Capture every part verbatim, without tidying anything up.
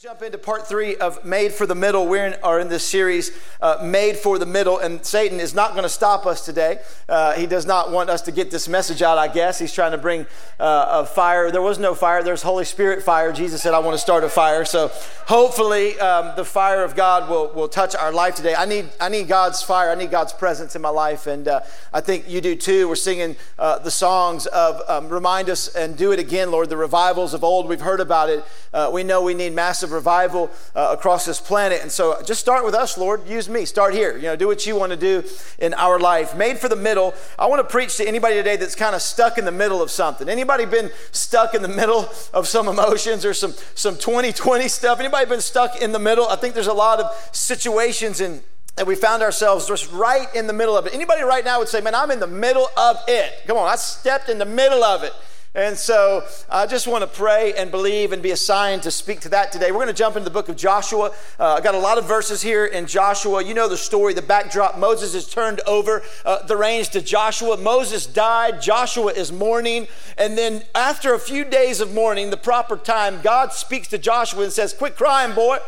Jump into part three of Made for the Middle. We are in this series, uh, Made for the Middle, and Satan is not going to stop us today. Uh, he does not want us to get this message out, I guess. He's trying to bring uh, a fire. There was no fire. There's Holy Spirit fire. Jesus said, I want to start a fire. So hopefully um, the fire of God will, will touch our life today. I need I need God's fire. I need God's presence in my life, and uh, I think you do too. We're singing uh, the songs of um, Remind Us and Do It Again, Lord, the revivals of old. We've heard about it. Uh, we know we need massive revival uh, across this planet, and so just start with us, Lord. Use me. Start here. You know, do what you want to do in our life. Made for the middle. I want to preach to anybody today that's kind of stuck in the middle of something. Anybody been stuck in the middle of some emotions or some some twenty twenty stuff? Anybody been stuck in the middle? I think there's a lot of situations in and we found ourselves just right in the middle of it. Anybody right now would say, man, I'm in the middle of it. Come on, I stepped in the middle of it. And so I just want to pray and believe and be assigned to speak to that today. We're going to jump into the book of Joshua. Uh, I got a lot of verses here in Joshua. You know the story, the backdrop. Moses is turned over uh, the reins to Joshua. Moses died. Joshua is mourning. And then after a few days of mourning, the proper time, God speaks to Joshua and says, quit crying, boy.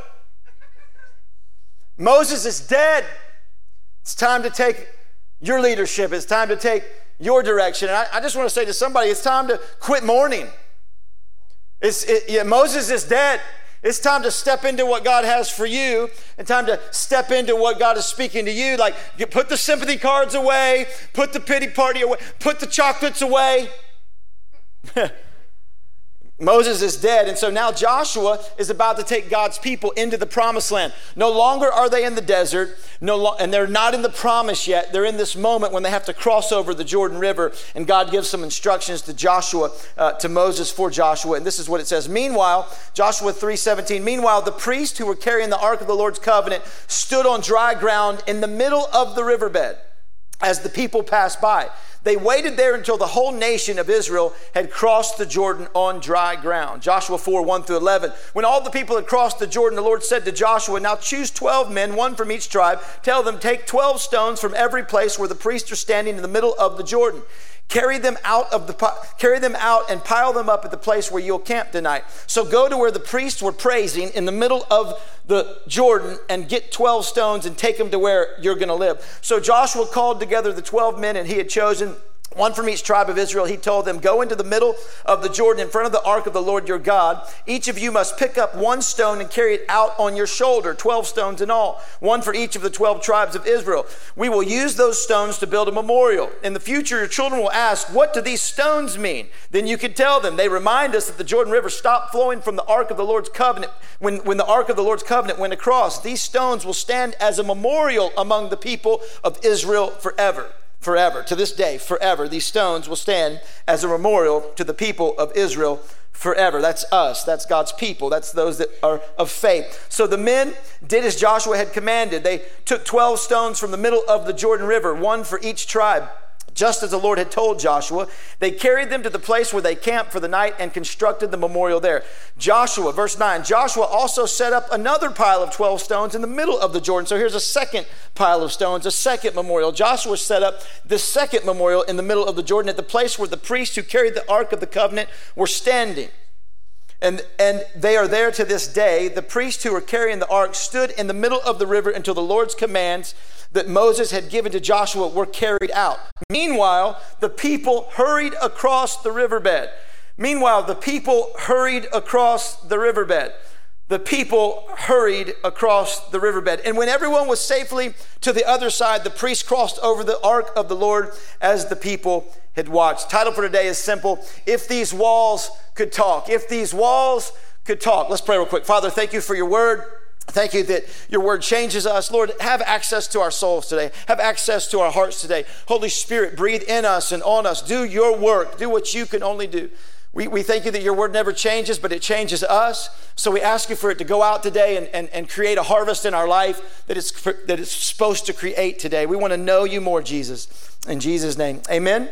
Moses is dead. It's time to take your leadership. It's time to take your direction. And I, I just want to say to somebody, it's time to quit mourning. It's, it, yeah, Moses is dead. It's time to step into what God has for you, and time to step into what God is speaking to you. Like, you put the sympathy cards away, put the pity party away, put the chocolates away. Moses is dead, and so now Joshua is about to take God's people into the promised land. No longer are they in the desert, no lo- and they're not in the promise yet. They're in this moment when they have to cross over the Jordan River, and God gives some instructions to Joshua, uh, to Moses for Joshua, and this is what it says. Meanwhile, Joshua three seventeen, meanwhile, the priests who were carrying the Ark of the Lord's Covenant stood on dry ground in the middle of the riverbed as the people passed by. They waited there until the whole nation of Israel had crossed the Jordan on dry ground. Joshua four, one through eleven. When all the people had crossed the Jordan, the Lord said to Joshua, now choose twelve men, one from each tribe. Tell them, take twelve stones from every place where the priests are standing in the middle of the Jordan. Carry them out of the carry them out and pile them up at the place where you'll camp tonight. So go to where the priests were praising in the middle of the Jordan and get twelve stones and take them to where you're going to live. So Joshua called together the twelve men, and he had chosen one from each tribe of Israel. He told them, go into the middle of the Jordan in front of the ark of the Lord your God. Each of you must pick up one stone and carry it out on your shoulder, twelve stones in all, one for each of the twelve tribes of Israel. We will use those stones to build a memorial. In the future, your children will ask, what do these stones mean? Then you can tell them, they remind us that the Jordan River stopped flowing from the ark of the Lord's covenant. When, when the ark of the Lord's covenant went across, these stones will stand as a memorial among the people of Israel forever. Forever, to this day, forever, these stones will stand as a memorial to the people of Israel forever. That's us. That's God's people. That's those that are of faith. So the men did as Joshua had commanded. They took twelve stones from the middle of the Jordan River, one for each tribe, just as the Lord had told Joshua. They carried them to the place where they camped for the night and constructed the memorial there. Joshua, verse nine, Joshua also set up another pile of twelve stones in the middle of the Jordan. So here's a second pile of stones, a second memorial. Joshua set up this second memorial in the middle of the Jordan at the place where the priests who carried the Ark of the Covenant were standing. And and they are there to this day. The priests who were carrying the ark stood in the middle of the river until the Lord's commands that Moses had given to Joshua were carried out. Meanwhile, the people hurried across the riverbed. Meanwhile, the people hurried across the riverbed. The people hurried across the riverbed. And when everyone was safely to the other side, the priests crossed over the ark of the Lord as the people had watched. Title for today is simple. If these walls could talk. If these walls could talk. Let's pray real quick. Father, thank you for your word. Thank you that your word changes us. Lord, have access to our souls today. Have access to our hearts today. Holy Spirit, breathe in us and on us. Do your work. Do what you can only do. We we thank you that your word never changes, but it changes us. So we ask you for it to go out today and, and, and create a harvest in our life that it's, that it's supposed to create today. We want to know you more, Jesus. In Jesus' name, amen.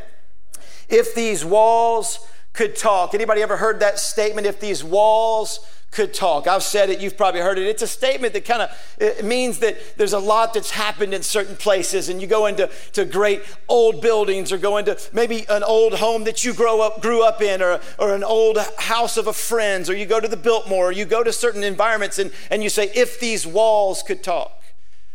If these walls could talk. Anybody ever heard that statement? If these walls could talk. I've said it, you've probably heard it. It's a statement that kind of means that there's a lot that's happened in certain places, and you go into to great old buildings, or go into maybe an old home that you grow up grew up in, or or an old house of a friend's, or you go to the Biltmore, or you go to certain environments, and, and you say, if these walls could talk.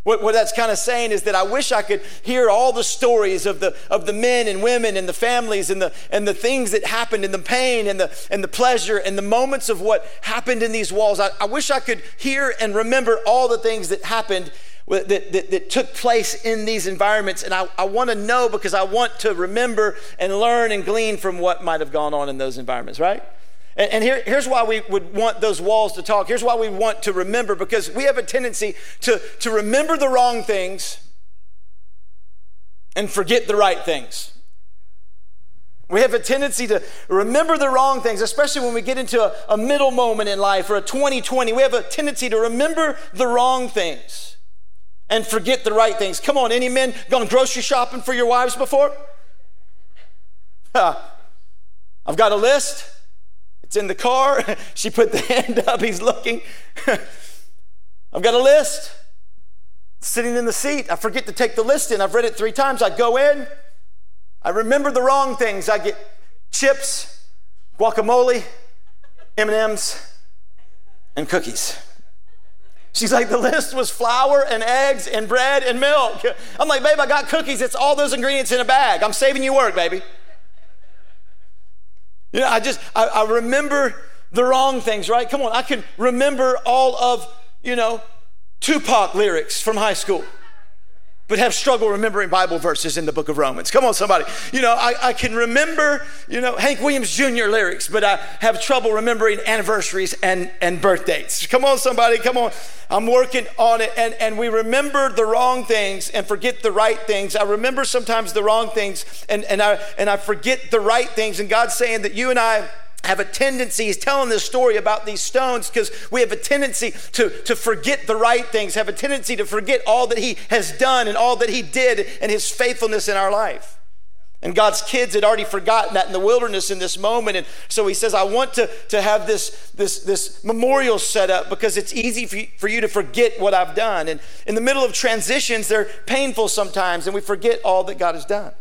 What, what that's kind of saying is that I wish I could hear all the stories of the of the men and women and the families and the and the things that happened, and the pain and the and the pleasure and the moments of what happened in these walls. I, I wish I could hear and remember all the things that happened that that, that took place in these environments. And I, I want to know, because I want to remember and learn and glean from what might have gone on in those environments, right? And here, here's why we would want those walls to talk. Here's why we want to remember, because we have a tendency to, to remember the wrong things and forget the right things. We have a tendency to remember the wrong things, especially when we get into a, a middle moment in life, or a twenty twenty. We have a tendency to remember the wrong things and forget the right things. Come on, any men gone grocery shopping for your wives before? Huh. I've got a list. It's in the car. She put the hand up. He's looking. I've got a list. Sitting in the seat. I forget to take the list in. I've read it three times. I go in. I remember the wrong things. I get chips, guacamole, M and M's, and cookies. She's like, the list was flour and eggs and bread and milk. I'm like, babe, I got cookies. It's all those ingredients in a bag. I'm saving you work, baby. You know, I just, I, I remember the wrong things, right? Come on, I can remember all of, you know, Tupac lyrics from high school, but have struggle remembering Bible verses in the book of Romans. Come on, somebody. You know, I, I can remember, you know, Hank Williams Junior lyrics, but I have trouble remembering anniversaries and, and birth dates. Come on, somebody, come on. I'm working on it. And, and we remember the wrong things and forget the right things. I remember sometimes the wrong things and, and, I, and I forget the right things. And God's saying that you and I have a tendency, he's telling this story about these stones, because we have a tendency to, to forget the right things, have a tendency to forget all that he has done and all that he did and his faithfulness in our life. And God's kids had already forgotten that in the wilderness in this moment. And so he says, I want to, to have this, this, this memorial set up, because it's easy for you, for you to forget what I've done. And in the middle of transitions, they're painful sometimes, and we forget all that God has done.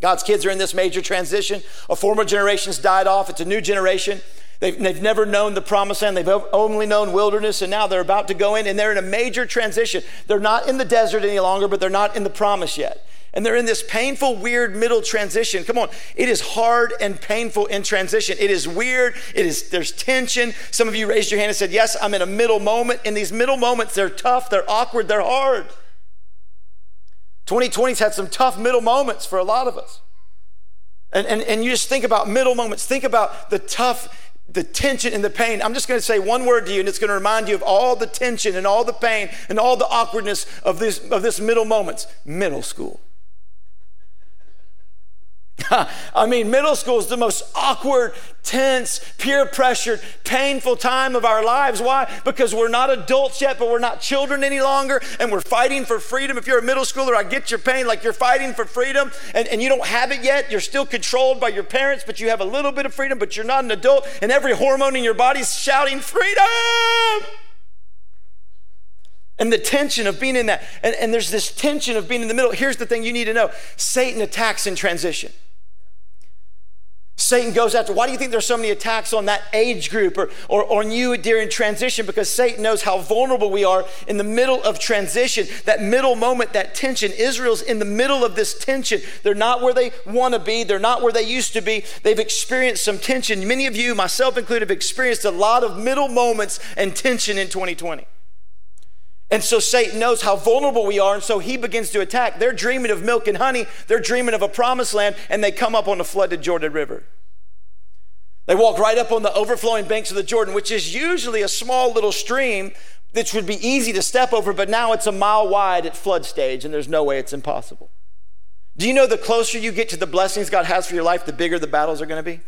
God's kids are in this major transition. A former generation's died off. It's a new generation. They've, they've never known the promised land. They've only known wilderness, and now they're about to go in, and they're in a major transition. They're not in the desert any longer, but they're not in the promise yet. And they're in this painful, weird middle transition. Come on, it is hard and painful in transition. It is weird. It is. There's tension. Some of you raised your hand and said, yes, I'm in a middle moment. And these middle moments, they're tough, they're awkward, they're hard. twenty twenty's had some tough middle moments for a lot of us. And, and, and you just think about middle moments. Think about the tough, the tension and the pain. I'm just going to say one word to you, and it's going to remind you of all the tension and all the pain and all the awkwardness of this, of this middle moments. Middle school. I mean, middle school is the most awkward, tense, peer pressured, painful time of our lives. Why? Because we're not adults yet, but we're not children any longer, and we're fighting for freedom. If you're a middle schooler, I get your pain. Like, you're fighting for freedom, and, and you don't have it yet. You're still controlled by your parents, but you have a little bit of freedom, but you're not an adult, and every hormone in your body's shouting, freedom! And the tension of being in that. And, and there's this tension of being in the middle. Here's the thing you need to know. Satan attacks in transition. Satan goes after. Why do you think there's so many attacks on that age group or, or on you during transition? Because Satan knows how vulnerable we are in the middle of transition, that middle moment, that tension. Israel's in the middle of this tension. They're not where they want to be. They're not where they used to be. They've experienced some tension. Many of you, myself included, have experienced a lot of middle moments and tension in twenty twenty. And so Satan knows how vulnerable we are, and so he begins to attack. They're dreaming of milk and honey. They're dreaming of a promised land, and they come up on the flooded Jordan River. They walk right up on the overflowing banks of the Jordan, which is usually a small little stream that would be easy to step over, but now it's a mile wide at flood stage, and there's no way it's impossible. Do you know the closer you get to the blessings God has for your life, the bigger the battles are going to be?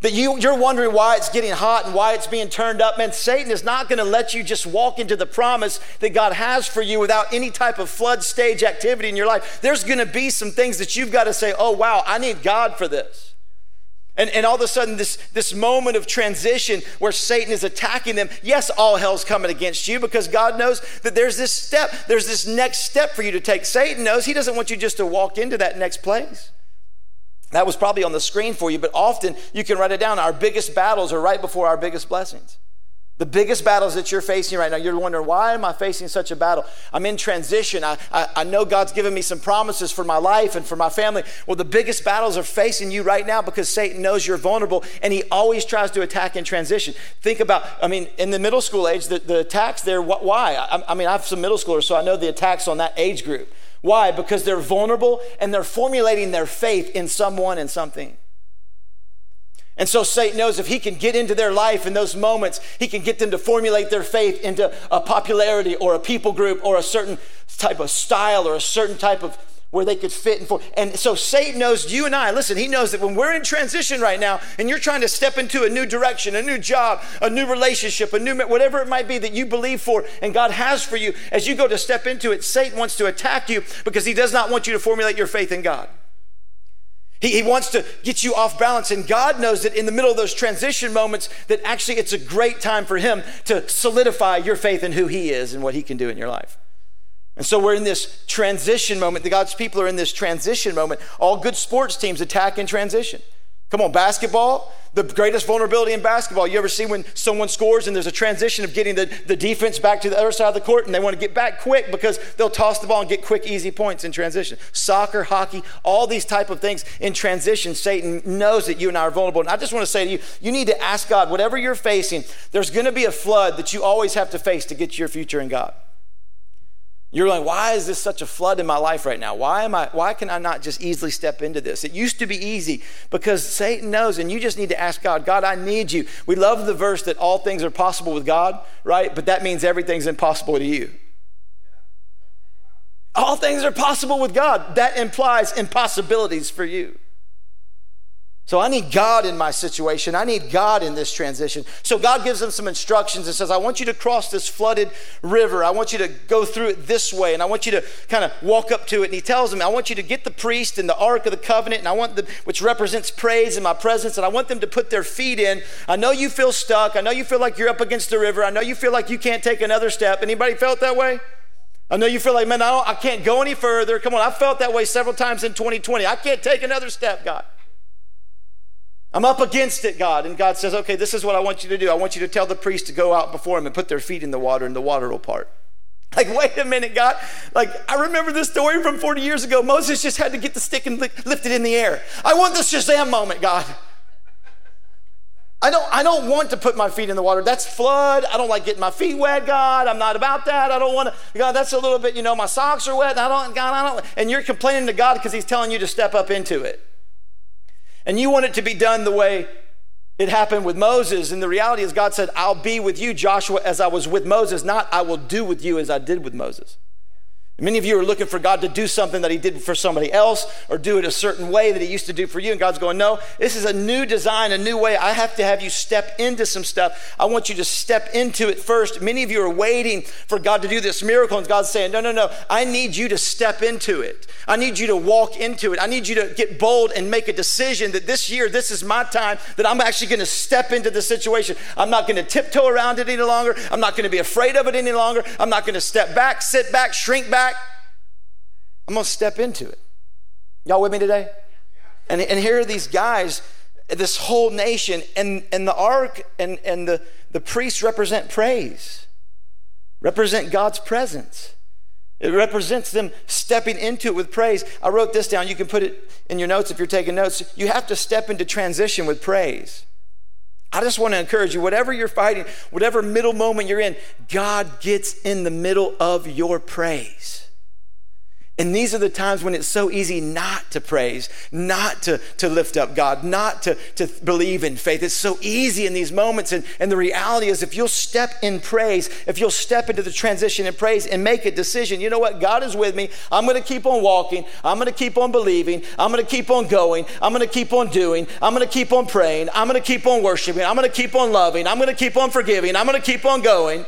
That you, you're wondering why it's getting hot and why it's being turned up. Man, Satan is not going to let you just walk into the promise that God has for you without any type of flood stage activity in your life. There's going to be some things that you've got to say, oh, wow, I need God for this. And, and all of a sudden, this, this moment of transition where Satan is attacking them, yes, all hell's coming against you because God knows that there's this step, there's this next step for you to take. Satan knows he doesn't want you just to walk into that next place. That was probably on the screen for you, but often you can write it down. Our biggest battles are right before our biggest blessings. The biggest battles that you're facing right now, you're wondering, why am I facing such a battle? I'm in transition. I, I, I know God's given me some promises for my life and for my family. Well, the biggest battles are facing you right now because Satan knows you're vulnerable, and he always tries to attack in transition. Think about, I mean, in the middle school age, the, the attacks there, what, why? I, I mean, I have some middle schoolers, so I know the attacks on that age group. Why? Because they're vulnerable, and they're formulating their faith in someone and something. And so Satan knows if he can get into their life in those moments, he can get them to formulate their faith into a popularity or a people group or a certain type of style or a certain type of where they could fit. And for. And so Satan knows you and I, listen, he knows that when we're in transition right now and you're trying to step into a new direction, a new job, a new relationship, a new, whatever it might be that you believe for and God has for you, as you go to step into it, Satan wants to attack you because he does not want you to formulate your faith in God. He wants to get you off balance, and God knows that in the middle of those transition moments that actually it's a great time for him to solidify your faith in who he is and what he can do in your life. And so we're in this transition moment. The God's people are in this transition moment. All good sports teams attack in transition. Come on, basketball, the greatest vulnerability in basketball. You ever see when someone scores and there's a transition of getting the, the defense back to the other side of the court and they want to get back quick because they'll toss the ball and get quick, easy points in transition. Soccer, hockey, all these type of things in transition. Satan knows that you and I are vulnerable. And I just want to say to you, you need to ask God, whatever you're facing, there's going to be a flood that you always have to face to get to your future in God. You're like, why is this such a flood in my life right now? Why am I? Why can I not just easily step into this? It used to be easy because Satan knows, and you just need to ask God, God, I need you. We love the verse that all things are possible with God, right? But that means everything's impossible to you. All things are possible with God. That implies impossibilities for you. So I need God in my situation. I need God in this transition. So God gives them some instructions and says, I want you to cross this flooded river. I want you to go through it this way, and I want you to kind of walk up to it. And he tells them, I want you to get the priest and the Ark of the Covenant, and I want them, which represents praise in my presence, and I want them to put their feet in. I know you feel stuck. I know you feel like you're up against the river. I know you feel like you can't take another step. Anybody felt that way? I know you feel like, man, I, don't, I can't go any further. Come on, I felt that way several times in twenty twenty. I can't take another step, God. I'm up against it, God. And God says, okay, this is what I want you to do. I want you to tell the priest to go out before him and put their feet in the water, and the water will part. Like, wait a minute, God. Like, I remember this story from forty years ago. Moses just had to get the stick and lift it in the air. I want this Shazam moment, God. I don't, I don't want to put my feet in the water. That's flood. I don't like getting my feet wet, God. I'm not about that. I don't want to. God, that's a little bit, you know, my socks are wet. I don't, God, I don't. And you're complaining to God because he's telling you to step up into it. And you want it to be done the way it happened with Moses. And the reality is God said, I'll be with you, Joshua, as I was with Moses, not I will do with you as I did with Moses. And many of you are looking for God to do something that he did for somebody else or do it a certain way that he used to do for you. And God's going, no, this is a new design, a new way. I have to have you step into some stuff. I want you to step into it first. Many of you are waiting for God to do this miracle. And God's saying, no, no, no, I need you to step into it. I need you to walk into it. I need you to get bold and make a decision that this year, this is my time, that I'm actually going to step into the situation. I'm not going to tiptoe around it any longer. I'm not going to be afraid of it any longer. I'm not going to step back, sit back, shrink back. I'm going to step into it. Y'all with me today? And, and here are these guys, this whole nation, and, and the ark and, and the, the priests represent praise, represent God's presence. It represents them stepping into it with praise. I wrote this down. You can put it in your notes if you're taking notes. You have to step into transition with praise. I just want to encourage you, whatever you're fighting, whatever middle moment you're in, God gets in the middle of your praise. And these are the times when it's so easy not to praise, not to, to lift up God, not to, to believe in faith. It's so easy in these moments. And, and the reality is if you'll step in praise, if you'll step into the transition in praise and make a decision, you know what? God is with me. I'm going to keep on walking. I'm going to keep on believing. I'm going to keep on going. I'm going to keep on doing. I'm going to keep on praying. I'm going to keep on worshiping. I'm going to keep on loving. I'm going to keep on forgiving. I'm going to keep on going.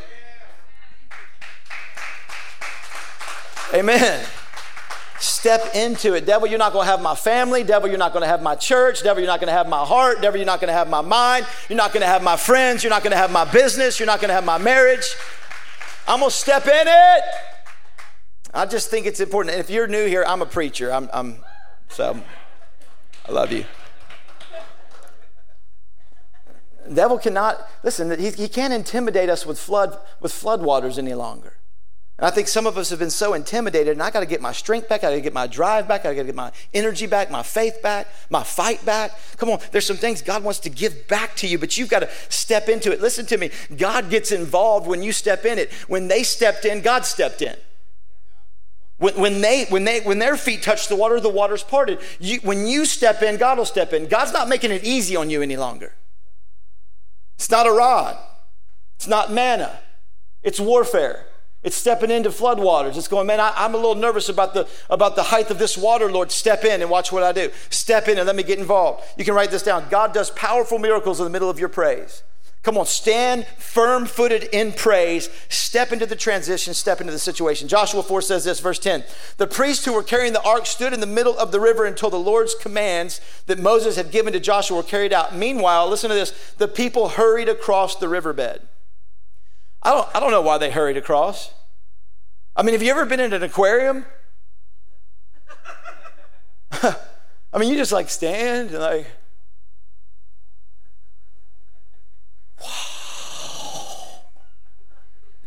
Amen. Step into it. Devil, you're not going to have my family. Devil, you're not going to have my church. Devil, you're not going to have my heart. Devil, you're not going to have my mind. You're not going to have my friends. You're not going to have my business. You're not going to have my marriage. I'm going to step in it. I just think it's important. And if you're new here, I'm a preacher. I'm, I'm so I love you. The devil cannot, listen, he, he can't intimidate us with flood with floodwaters any longer. And I think some of us have been so intimidated, and I got to get my strength back, I got to get my drive back, I got to get my energy back, my faith back, my fight back. Come on, there's some things God wants to give back to you, but you've got to step into it. Listen to me, God gets involved when you step in it. When they stepped in, God stepped in. When, when they, when they, when their feet touched the water, the waters parted. You, when you step in, God will step in. God's not making it easy on you any longer. It's not a rod. It's not manna. It's warfare. It's stepping into floodwaters. It's going, man, I, I'm a little nervous about the about the height of this water, Lord. Step in and watch what I do. Step in and let me get involved. You can write this down. God does powerful miracles in the middle of your praise. Come on, stand firm-footed in praise. Step into the transition. Step into the situation. Joshua four says this, verse ten. The priests who were carrying the ark stood in the middle of the river until the Lord's commands that Moses had given to Joshua were carried out. Meanwhile, listen to this, the people hurried across the riverbed. I don't, I don't know why they hurried across. I mean, have you ever been in an aquarium? I mean, you just like stand and like...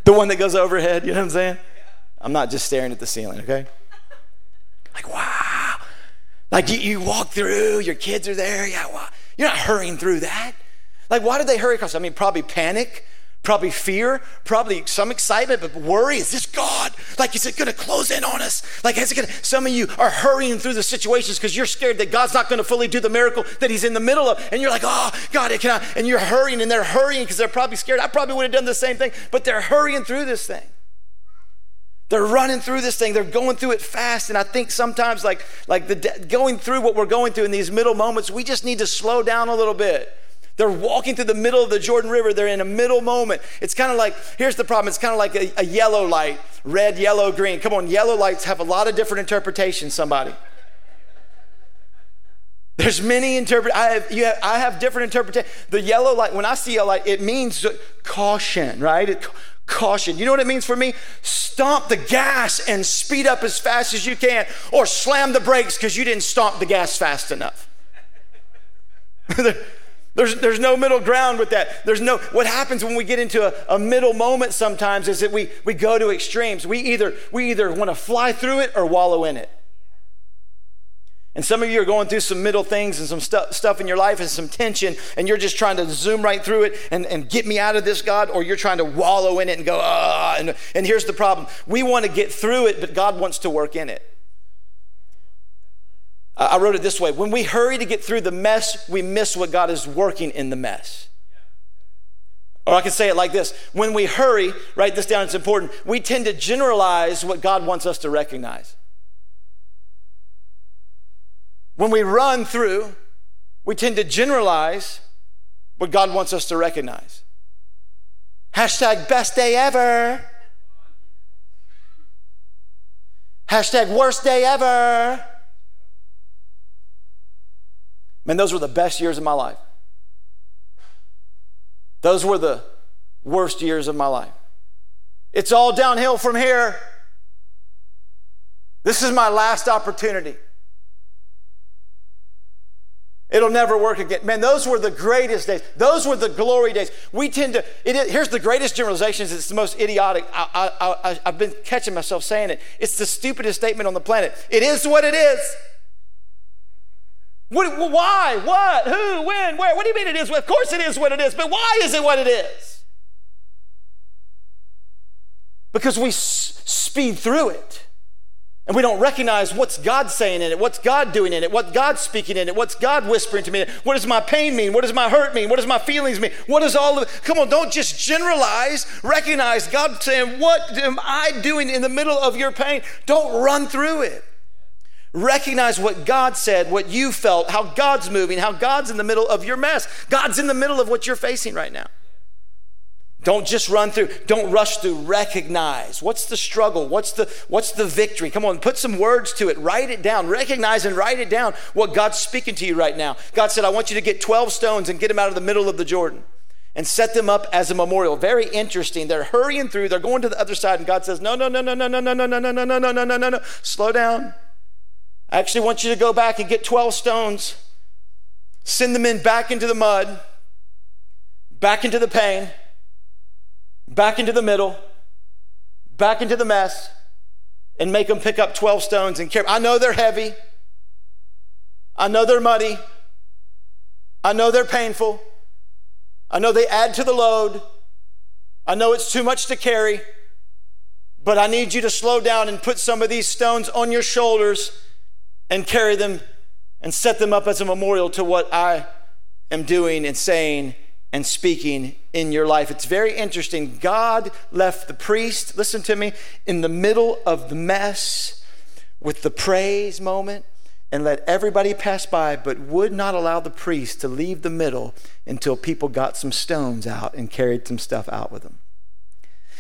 The one that goes overhead, you know what I'm saying? I'm not just staring at the ceiling, okay? Like, wow. Like, you, you walk through, your kids are there. Yeah, wow. You're not hurrying through that. Like, why did they hurry across? I mean, probably panic, probably fear, probably some excitement, but worry. Is this God? Like, is it going to close in on us? Like, is it going to? Some of you are hurrying through the situations because you're scared that God's not going to fully do the miracle that he's in the middle of. And you're like, oh, God, can I? And you're hurrying, and they're hurrying because they're probably scared. I probably would have done the same thing, but they're hurrying through this thing. They're running through this thing. They're going through it fast. And I think sometimes, like, like the de- going through what we're going through in these middle moments, we just need to slow down a little bit. They're walking through the middle of the Jordan River. They're in a middle moment. It's kind of like, here's the problem. It's kind of like a, a yellow light, red, yellow, green. Come on, yellow lights have a lot of different interpretations, somebody. There's many interpret. I have, you have, I have different interpretations. The yellow light, when I see a light, it means caution, right? It, caution. You know what it means for me? Stomp the gas and speed up as fast as you can, or slam the brakes because you didn't stomp the gas fast enough. There's, there's no middle ground with that. There's no, what happens when we get into a, a middle moment sometimes is that we, we go to extremes. We either, we either want to fly through it or wallow in it. And some of you are going through some middle things and some stu- stuff in your life and some tension, and you're just trying to zoom right through it and, and get me out of this, God, or you're trying to wallow in it and go, ah, and, and here's the problem. We want to get through it, but God wants to work in it. I wrote it this way. When we hurry to get through the mess, we miss what God is working in the mess. Or I can say it like this. When we hurry, write this down, it's important. We tend to generalize what God wants us to recognize. When we run through, we tend to generalize what God wants us to recognize. Hashtag best day ever. Hashtag worst day ever. Man, those were the best years of my life. Those were the worst years of my life. It's all downhill from here. This is my last opportunity. It'll never work again. Man, those were the greatest days. Those were the glory days. We tend to, it is, here's the greatest generalizations. It's the most idiotic. I, I, I, I've been catching myself saying it. It's the stupidest statement on the planet. It is what it is. What, why? What? Who? When? Where? What do you mean it is? Of course it is what it is, but why is it what it is? Because we s- speed through it, and we don't recognize what's God saying in it, what's God doing in it, what God's speaking in it, what's God whispering to me in it. What does my pain mean? What does my hurt mean? What does my feelings mean? What does all of? Come on, don't just generalize. Recognize God saying, "What am I doing in the middle of your pain?" Don't run through it. Recognize what God said, what you felt, how God's moving, how God's in the middle of your mess. God's in the middle of what you're facing right now. Don't just run through. Don't rush through. Recognize. What's the struggle? What's the what's the victory? Come on, put some words to it. Write it down. Recognize and write it down what God's speaking to you right now. God said, I want you to get twelve stones and get them out of the middle of the Jordan and set them up as a memorial. Very interesting. They're hurrying through. They're going to the other side, and God says, no, no, no, no, no, no, no, no, no, no, no, no, no, no, no, no, no. Slow down. I actually want you to go back and get twelve stones. Send the men back into the mud, back into the pain, back into the middle, back into the mess, and make them pick up twelve stones and carry. I know they're heavy. I know they're muddy. I know they're painful. I know they add to the load. I know it's too much to carry, but I need you to slow down and put some of these stones on your shoulders and carry them and set them up as a memorial to what I am doing and saying and speaking in your life. It's very interesting. God left the priest, listen to me, in the middle of the mess with the praise moment and let everybody pass by, but would not allow the priest to leave the middle until people got some stones out and carried some stuff out with them.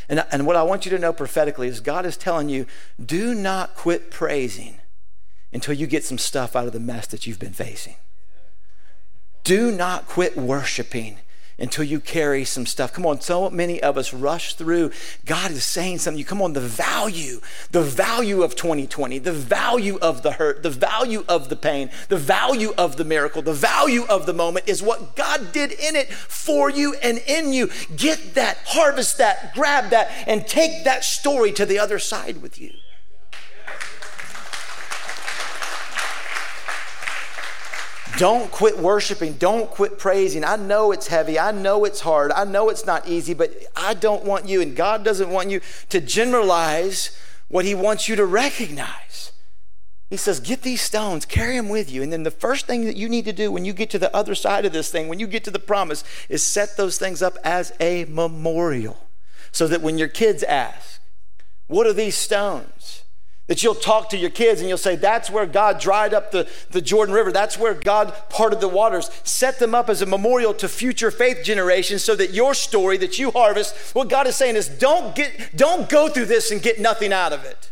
And, and what I want you to know prophetically is God is telling you, do not quit praising until you get some stuff out of the mess that you've been facing. Do not quit worshiping until you carry some stuff. Come on, so many of us rush through. God is saying something. You come on, the value, the value of twenty twenty, the value of the hurt, the value of the pain, the value of the miracle, the value of the moment is what God did in it for you and in you. Get that, harvest that, grab that, and take that story to the other side with you. Don't quit worshiping. Don't quit praising. I know it's heavy. I know it's hard. I know it's not easy, but I don't want you, and God doesn't want you to generalize what he wants you to recognize. He says, get these stones, carry them with you. And then the first thing that you need to do when you get to the other side of this thing, when you get to the promise, is set those things up as a memorial so that when your kids ask, what are these stones? That you'll talk to your kids and you'll say, that's where God dried up the, the Jordan River. That's where God parted the waters. Set them up as a memorial to future faith generations so that your story that you harvest, what God is saying is don't get, don't go through this and get nothing out of it.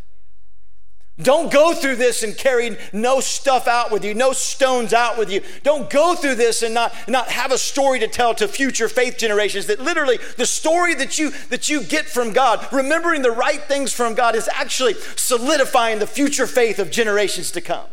Don't go through this and carry no stuff out with you, no stones out with you. Don't go through this and not, not have a story to tell to future faith generations that literally the story that you that you get from God, remembering the right things from God is actually solidifying the future faith of generations to come.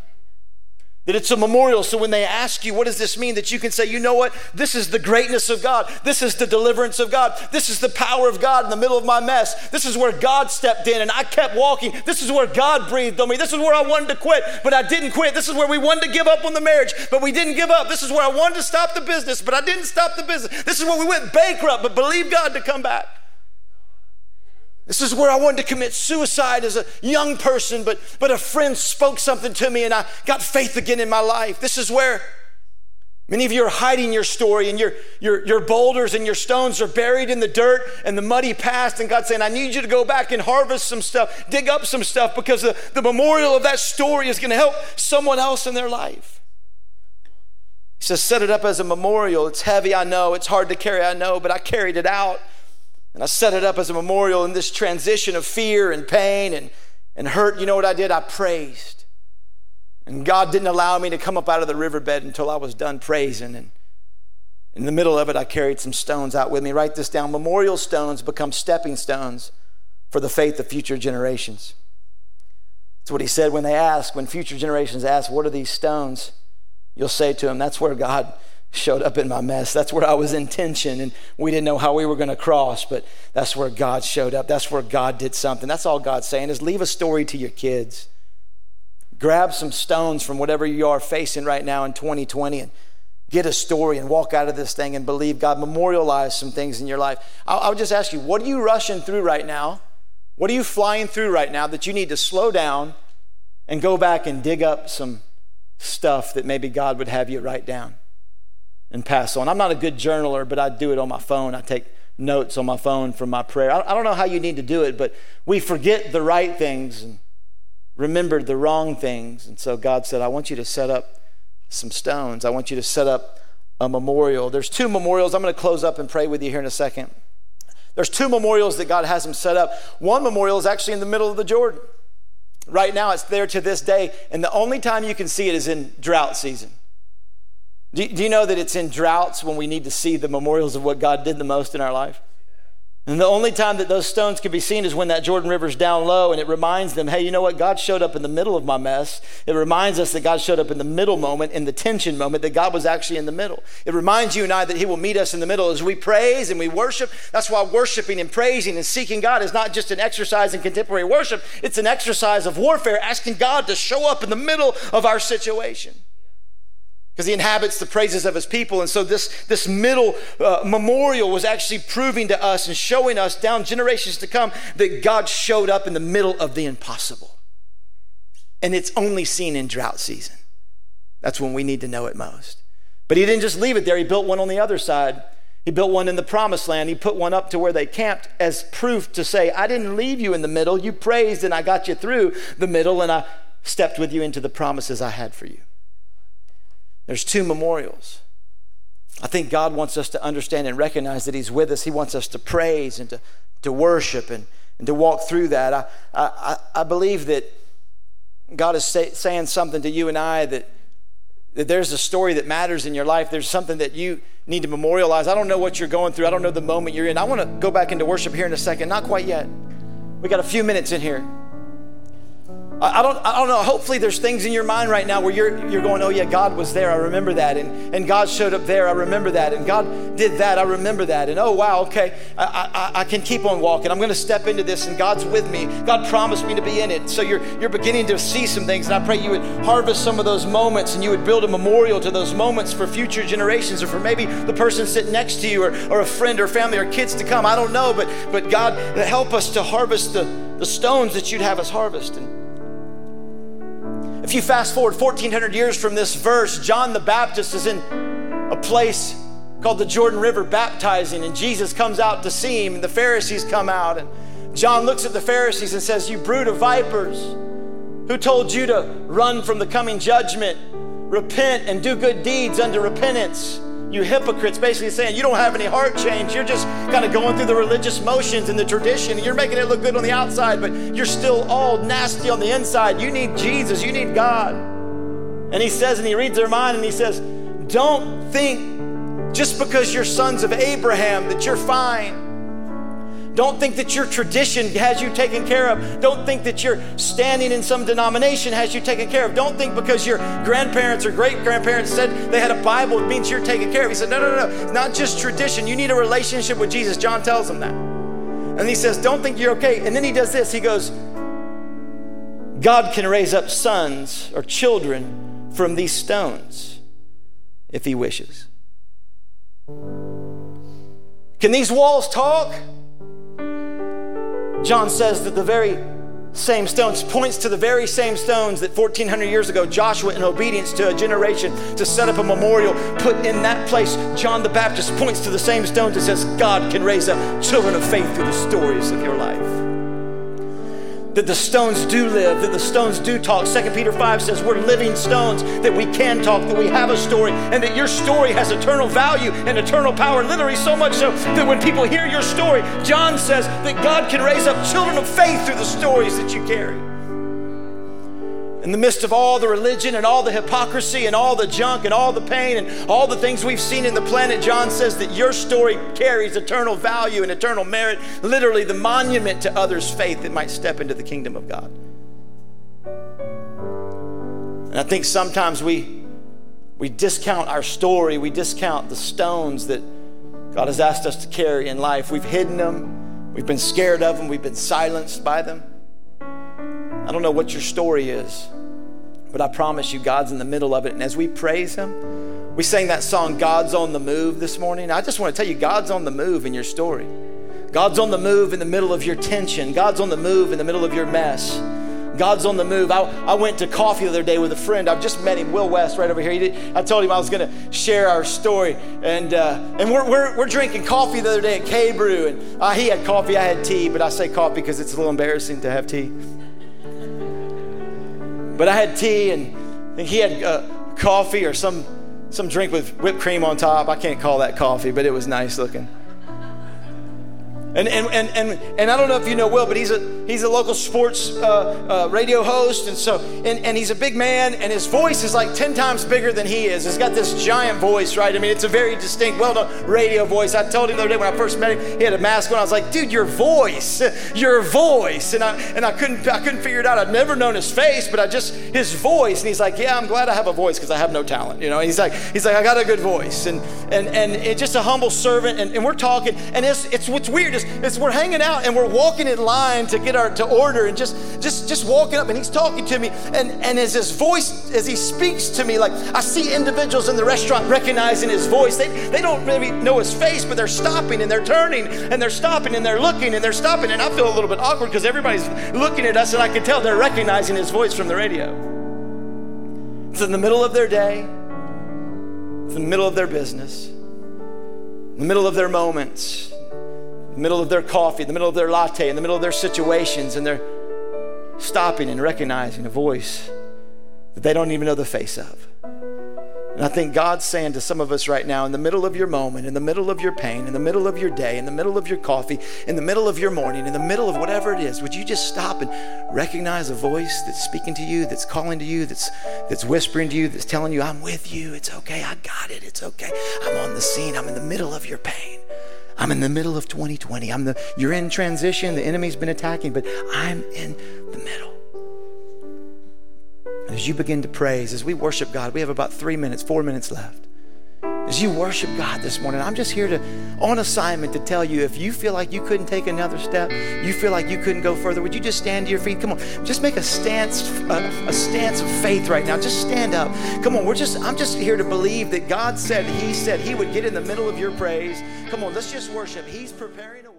That it's a memorial, so when they ask you, what does this mean? That you can say, you know what? This is the greatness of God. This is the deliverance of God. This is the power of God in the middle of my mess. This is where God stepped in and I kept walking. This is where God breathed on me. This is where I wanted to quit, but I didn't quit. This is where we wanted to give up on the marriage, but we didn't give up. This is where I wanted to stop the business, but I didn't stop the business. This is where we went bankrupt, but believed God to come back. This is where I wanted to commit suicide as a young person, but, but a friend spoke something to me and I got faith again in my life. This is where many of you are hiding your story and your, your, your boulders and your stones are buried in the dirt and the muddy past, and God's saying, I need you to go back and harvest some stuff, dig up some stuff, because the, the memorial of that story is going to help someone else in their life. He says, set it up as a memorial. It's heavy, I know. It's hard to carry, I know, but I carried it out. And I set it up as a memorial in this transition of fear and pain and, and hurt. You know what I did? I praised. And God didn't allow me to come up out of the riverbed until I was done praising. And in the middle of it, I carried some stones out with me. Write this down. Memorial stones become stepping stones for the faith of future generations. That's what he said when they ask, when future generations ask, what are these stones? You'll say to them, that's where God showed up in my mess. That's where I was in tension and we didn't know how we were going to cross, but that's where God showed up. That's where God did something. That's all God's saying is leave a story to your kids. Grab some stones from whatever you are facing right now in twenty twenty and get a story and walk out of this thing and believe God. Memorialize some things in your life. I'll, I'll just ask you, what are you rushing through right now? What are you flying through right now that you need to slow down and go back and dig up some stuff that maybe God would have you write down and pass on? I'm not a good journaler, but I do it on my phone. I take notes on my phone from my prayer. I don't know how you need to do it, but we forget the right things and remember the wrong things. And so God said, I want you to set up some stones. I want you to set up a memorial. There's two memorials. I'm going to close up and pray with you here in a second. There's two memorials that God has them set up. One memorial is actually in the middle of the Jordan. Right now, it's there to this day, and the only time you can see it is in drought season. Do, do you know that it's in droughts when we need to see the memorials of what God did the most in our life? And the only time that those stones can be seen is when that Jordan River's down low, and it reminds them, hey, you know what? God showed up in the middle of my mess. It reminds us that God showed up in the middle moment, in the tension moment, that God was actually in the middle. It reminds you and I that he will meet us in the middle as we praise and we worship. That's why worshiping and praising and seeking God is not just an exercise in contemporary worship. It's an exercise of warfare, asking God to show up in the middle of our situation, because he inhabits the praises of his people. And so this, this middle uh, memorial was actually proving to us and showing us down generations to come that God showed up in the middle of the impossible. And it's only seen in drought season. That's when we need to know it most. But he didn't just leave it there. He built one on the other side. He built one in the promised land. He put one up to where they camped as proof to say, I didn't leave you in the middle. You praised and I got you through the middle, and I stepped with you into the promises I had for you. There's two memorials. I think God wants us to understand and recognize that he's with us. He wants us to praise and to, to worship and, and to walk through that. I, I, I believe that God is say, saying something to you and I, that, that there's a story that matters in your life. There's something that you need to memorialize. I don't know what you're going through. I don't know the moment you're in. I want to go back into worship here in a second. Not quite yet. We got a few minutes in here. I don't, I don't know. Hopefully there's things in your mind right now where you're you're going, oh yeah, God was there. I remember that. And, and God showed up there. I remember that. And God did that. I remember that. And oh, wow, okay. I, I, I can keep on walking. I'm going to step into this, and God's with me. God promised me to be in it. So you're, you're beginning to see some things. And I pray you would harvest some of those moments, and you would build a memorial to those moments for future generations, or for maybe the person sitting next to you, or, or a friend or family or kids to come. I don't know, but, but God, help us to harvest the, the stones that you'd have us harvest. And if you fast forward fourteen hundred years from this verse, John the Baptist is in a place called the Jordan River baptizing, and Jesus comes out to see him, and the Pharisees come out, and John looks at the Pharisees and says, you brood of vipers, who told you to run from the coming judgment? Repent and do good deeds unto repentance. You hypocrites, basically saying you don't have any heart change. You're just kind of going through the religious motions and the tradition, and you're making it look good on the outside, but you're still all nasty on the inside. You need Jesus. You need God. And he says, and he reads their mind, and he says, don't think just because you're sons of Abraham that you're fine. Don't think that your tradition has you taken care of. Don't think that your standing in some denomination has you taken care of. Don't think because your grandparents or great-grandparents said they had a Bible, it means you're taken care of. He said, no, no, no, it's not just tradition. You need a relationship with Jesus. John tells him that. And he says, don't think you're okay. And then he does this. He goes, God can raise up sons or children from these stones if he wishes. Can these walls talk? John says that the very same stones points to the very same stones that fourteen hundred years ago Joshua, in obedience to a generation to set up a memorial, put in that place. John the Baptist points to the same stones that says God can raise up children of faith through the stories of your life. That the stones do live, that the stones do talk. Second Peter five says we're living stones, that we can talk, that we have a story, and that your story has eternal value and eternal power, literally so much so that when people hear your story, John says that God can raise up children of faith through the stories that you carry. In the midst of all the religion and all the hypocrisy and all the junk and all the pain and all the things we've seen in the planet, John says that your story carries eternal value and eternal merit, literally the monument to others' faith that might step into the kingdom of God. And I think sometimes we, we discount our story. We discount the stones that God has asked us to carry in life. We've hidden them. We've been scared of them. We've been silenced by them. I don't know what your story is, but I promise you God's in the middle of it. And as we praise him, we sang that song, God's on the move this morning. I just want to tell you, God's on the move in your story. God's on the move in the middle of your tension. God's on the move in the middle of your mess. God's on the move. I, I went to coffee the other day with a friend. I've just met him, Will West, right over here. He did, I told him I was going to share our story. And uh, and we're, we're we're drinking coffee the other day at K-Brew. And uh, he had coffee, I had tea. But I say coffee because it's a little embarrassing to have tea. But I had tea, and he had uh, coffee or some some drink with whipped cream on top. I can't call that coffee, but it was nice looking. And and and and and I don't know if you know Will, but he's a he's a local sports uh, uh, radio host, and so and, and he's a big man, and his voice is like ten times bigger than he is. He's got this giant voice, right? I mean, it's a very distinct, well-known radio voice. I told him the other day when I first met him, he had a mask on. I was like, dude, your voice, your voice, and I and I couldn't I couldn't figure it out. I'd never known his face, but I just his voice, and he's like, yeah, I'm glad I have a voice because I have no talent, you know. And he's like he's like I got a good voice, and and and it's just a humble servant, and, and we're talking, and it's it's what's weird is. It's, we're hanging out and we're walking in line to get our to order, and just just just walking up, and he's talking to me, and and as his voice, as he speaks to me, like I see individuals in the restaurant recognizing his voice. They they don't really know his face, but they're stopping and they're turning and they're stopping and they're looking and they're stopping, and I feel a little bit awkward because everybody's looking at us, and I can tell they're recognizing his voice from the radio. It's in the middle of their day, it's in the middle of their business, in the middle of their moments, in the middle of their coffee, in the middle of their latte, in the middle of their situations, and they're stopping and recognizing a voice that they don't even know the face of. And I think God's saying to some of us right now, in the middle of your moment, in the middle of your pain, in the middle of your day, in the middle of your coffee, in the middle of your morning, in the middle of whatever it is, would you just stop and recognize a voice that's speaking to you, that's calling to you, that's that's whispering to you, that's telling you, I'm with you, it's okay, I got it, it's okay, I'm on the scene, I'm in the middle of your pain. I'm in the middle of twenty twenty. I'm the, you're in transition. The enemy's been attacking, but I'm in the middle. As you begin to praise, as we worship God, we have about three minutes, four minutes left. As you worship God this morning, I'm just here to, on assignment, to tell you, if you feel like you couldn't take another step, you feel like you couldn't go further, would you just stand to your feet? Come on, just make a stance, a, a stance of faith right now. Just stand up. Come on, we're just, I'm just here to believe that God said, He said He would get in the middle of your praise. Come on, let's just worship. He's preparing a